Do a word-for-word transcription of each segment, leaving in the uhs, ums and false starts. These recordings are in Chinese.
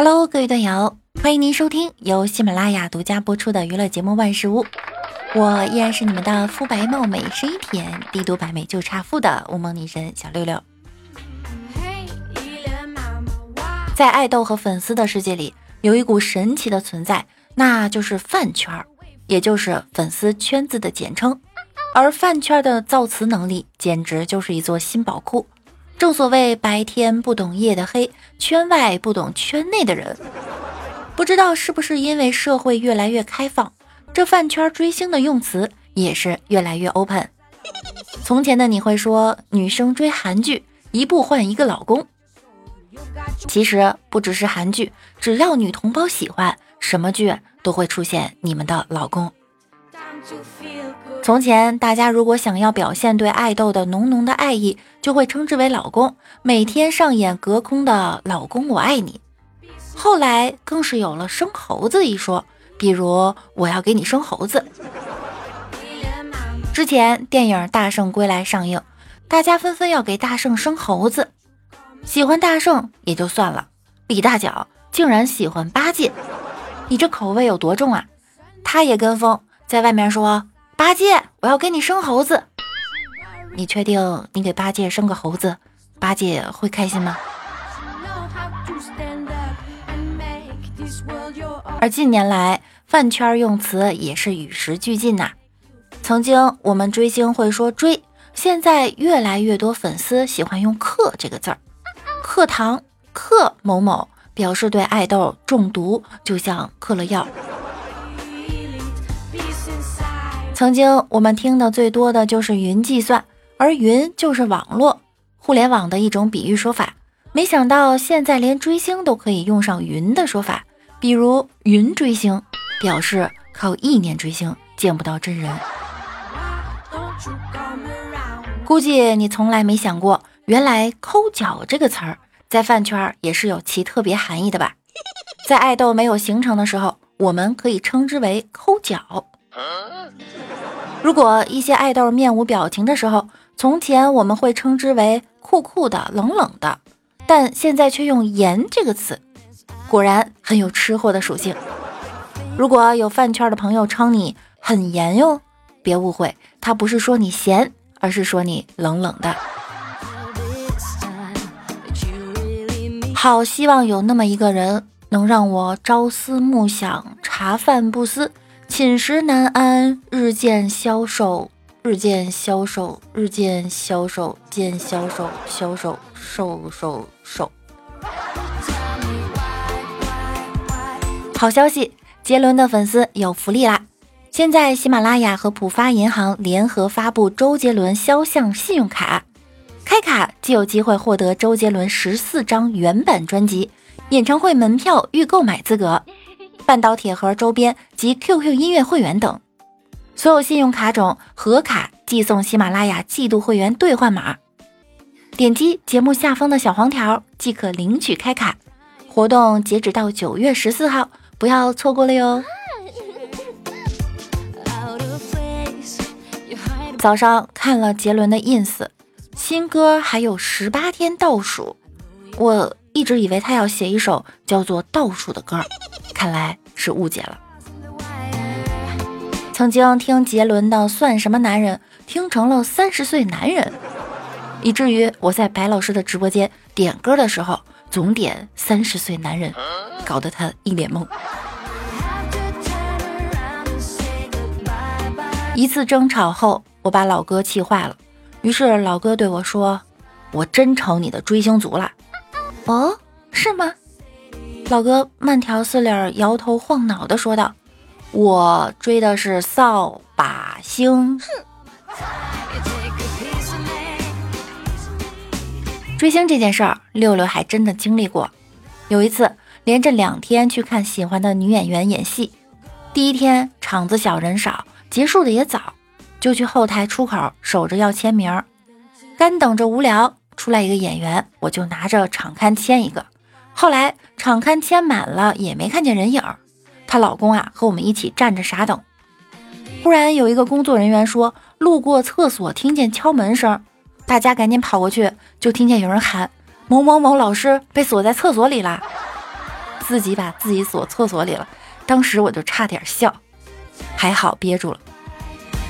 Hello， 各位队友，欢迎您收听由喜马拉雅独家播出的娱乐节目《万事屋》，我依然是你们的肤白貌美声音甜，帝都百美就差富的无梦女神小六六。在爱豆和粉丝的世界里，有一股神奇的存在，那就是饭圈，也就是粉丝圈子的简称。而饭圈的造词能力简直就是一座新宝库。正所谓白天不懂夜的黑，圈外不懂圈内的人。不知道是不是因为社会越来越开放，这饭圈追星的用词也是越来越 open。 从前的你会说女生追韩剧一部换一个老公，其实不只是韩剧，只要女同胞喜欢什么剧都会出现你们的老公。从前大家如果想要表现对爱豆的浓浓的爱意，就会称之为老公，每天上演隔空的老公我爱你。后来更是有了生猴子一说，比如我要给你生猴子。之前电影《大圣归来》上映，大家纷纷要给大圣生猴子。喜欢大圣也就算了，李大脚竟然喜欢八戒，你这口味有多重啊？他也跟风在外面说，八戒我要给你生猴子。你确定你给八戒生个猴子，八戒会开心吗？而近年来饭圈用词也是与时俱进呐。曾经我们追星会说追，现在越来越多粉丝喜欢用克这个字儿，课堂克某某，表示对爱豆中毒，就像嗑了药。曾经我们听的最多的就是云计算，而云就是网络互联网的一种比喻说法，没想到现在连追星都可以用上云的说法，比如云追星表示靠意念追星，见不到真人。估计你从来没想过，原来抠脚这个词儿在饭圈也是有其特别含义的吧。在爱豆没有形成的时候，我们可以称之为抠脚。如果一些爱豆面无表情的时候，从前我们会称之为酷酷的冷冷的，但现在却用颜这个词，果然很有吃货的属性。如果有饭圈的朋友称你很颜哟，别误会，他不是说你咸，而是说你冷冷的。好希望有那么一个人，能让我朝思暮想，茶饭不思，寝食难安，日渐消瘦，日渐消瘦，日渐消瘦，渐消瘦，消瘦，瘦瘦瘦。好消息，杰伦的粉丝有福利啦！现在喜马拉雅和浦发银行联合发布周杰伦肖像信用卡，开卡既有机会获得周杰伦十四张原版专辑、演唱会门票预购买资格、半岛铁盒周边及 Q Q 音乐会员等。所有信用卡种合卡寄送喜马拉雅季度会员兑换码，点击节目下方的小黄条即可领取开卡。活动截止到九月十四号，不要错过了哟。早上看了杰伦的 ins， 新歌还有十八天倒数，我一直以为他要写一首叫做倒数的歌，看来是误解了。曾经听杰伦的算什么男人听成了三十岁男人，以至于我在白老师的直播间点歌的时候总点三十岁男人，搞得他一脸懵。一次争吵后，我把老哥气坏了，于是老哥对我说，我真成你的追星族了。哦，是吗？老哥慢条斯理摇头晃脑地说道，我追的是扫把星。追星这件事儿，六六还真的经历过。有一次连着两天去看喜欢的女演员演戏，第一天场子小人少，结束的也早，就去后台出口守着要签名，干等着无聊出来一个演员，我就拿着场刊签一个。后来场刊签满了也没看见人影，她老公啊和我们一起站着傻等。忽然有一个工作人员说路过厕所听见敲门声，大家赶紧跑过去，就听见有人喊某某某老师被锁在厕所里了。自己把自己锁厕所里了，当时我就差点笑，还好憋住了。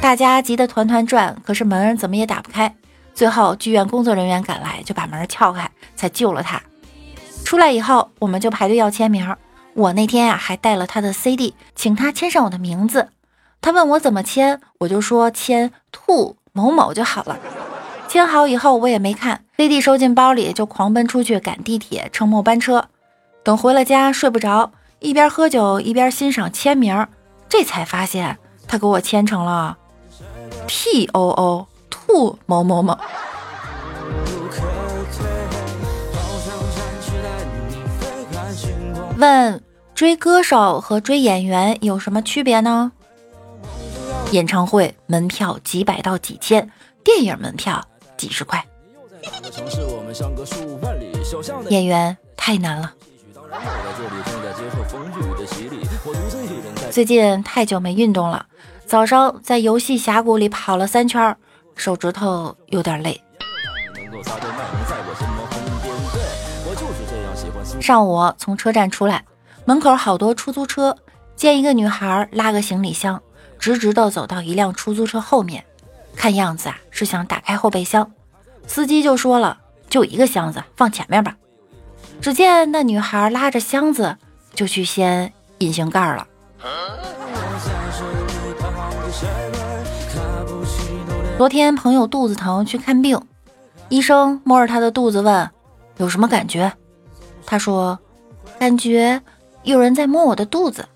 大家急得团团转，可是门怎么也打不开，最后剧院工作人员赶来，就把门撬开，才救了他。出来以后，我们就排队要签名，我那天啊还带了他的 C D， 请他签上我的名字。他问我怎么签，我就说签兔某某就好了。签好以后我也没看 C D， 收进包里就狂奔出去赶地铁、乘末班车。等回了家睡不着，一边喝酒一边欣赏签名，这才发现他给我签成了 T O O 兔某某某。问追歌手和追演员有什么区别呢？演唱会门票几百到几千，电影门票几十块。演员太难了。最近太久没运动了，早上在游戏峡谷里跑了三圈，手指头有点累。上午从车站出来，门口好多出租车，见一个女孩拉个行李箱，直直的走到一辆出租车后面，看样子啊是想打开后备箱。司机就说了，就一个箱子，放前面吧。只见那女孩拉着箱子就去掀隐形盖了。昨天朋友肚子疼去看病，医生摸着她的肚子问有什么感觉，他说感觉有人在摸我的肚子。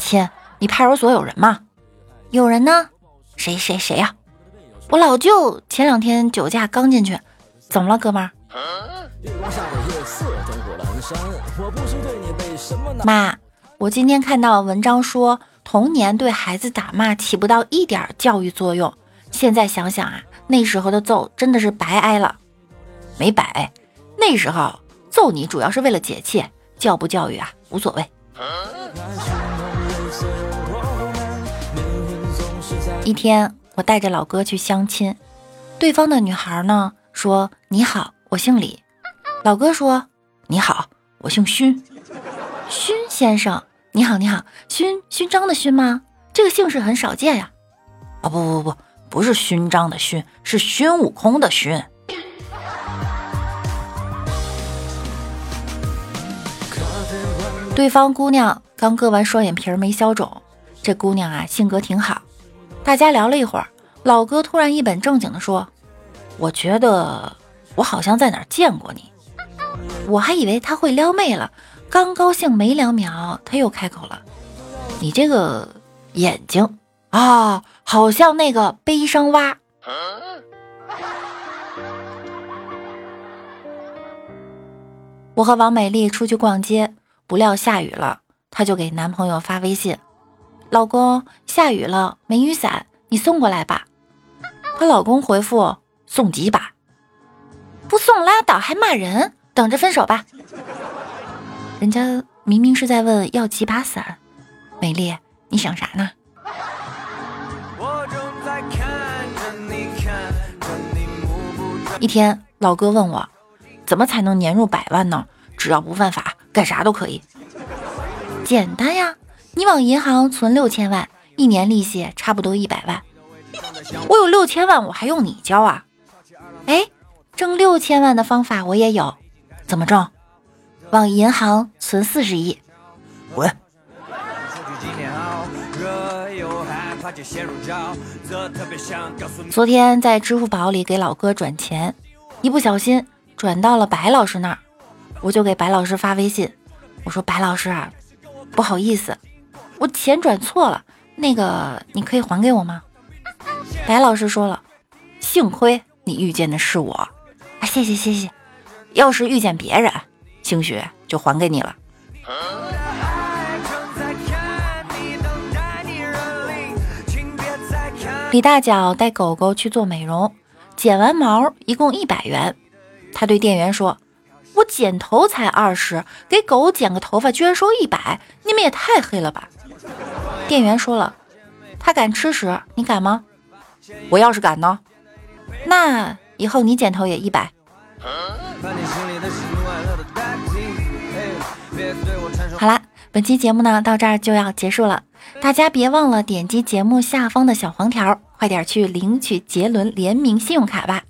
天，你派出所有人吗？有人呢。谁谁谁呀、啊？我老舅前两天酒驾刚进去。怎么了哥们儿、啊、妈，我今天看到文章说童年对孩子打骂起不到一点教育作用，现在想想啊，那时候的揍真的是白挨了。没白，那时候揍你主要是为了解气，教不教育啊无所谓、啊。一天我带着老哥去相亲，对方的女孩呢说你好我姓李，老哥说你好我姓勋。勋先生你好你好，勋勋章的勋吗？这个姓氏很少见呀。哦不不不，不是勋章的勋，是勋悟空的勋。对方姑娘刚割完双眼皮没消肿，这姑娘啊性格挺好。大家聊了一会儿，老哥突然一本正经地说，我觉得我好像在哪儿见过你。我还以为他会撩妹了，刚高兴没两秒他又开口了，你这个眼睛啊好像那个悲伤蛙。我和王美丽出去逛街，不料下雨了，她就给男朋友发微信，老公下雨了没雨伞，你送过来吧。她老公回复送几把，不送拉倒还骂人，等着分手吧。人家明明是在问要几把伞，美丽你想啥呢？一天老哥问我怎么才能年入百万呢，只要不犯法干啥都可以。简单呀，你往银行存六千万，一年利息差不多一百万。我有六千万，我还用你教啊？哎，挣六千万的方法我也有，怎么挣？往银行存四十亿。滚！昨天在支付宝里给老哥转钱，一不小心转到了白老师那儿，我就给白老师发微信，我说白老师啊，不好意思，我钱转错了，那个你可以还给我吗？白老师说了，幸亏你遇见的是我啊，谢谢谢谢，要是遇见别人，兴许就还给你了。李大脚带狗狗去做美容，剪完毛一共一百元，他对店员说，我剪头才二十，给狗剪个头发居然收一百，你们也太黑了吧。店员说了，他敢吃屎，你敢吗？我要是敢呢，那以后你剪头也一百。好啦，本期节目呢到这儿就要结束了，大家别忘了点击节目下方的小黄条，快点去领取杰伦联名信用卡吧，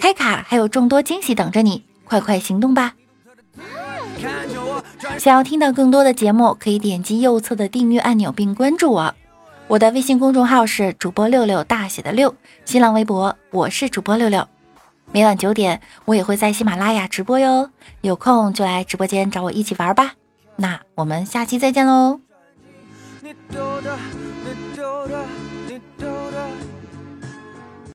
开卡还有众多惊喜等着你，快快行动吧。想要听到更多的节目，可以点击右侧的订阅按钮并关注我，我的微信公众号是主播六六大写的六，新浪微博我是主播六六。每晚九点我也会在喜马拉雅直播哟，有空就来直播间找我一起玩吧，那我们下期再见喽。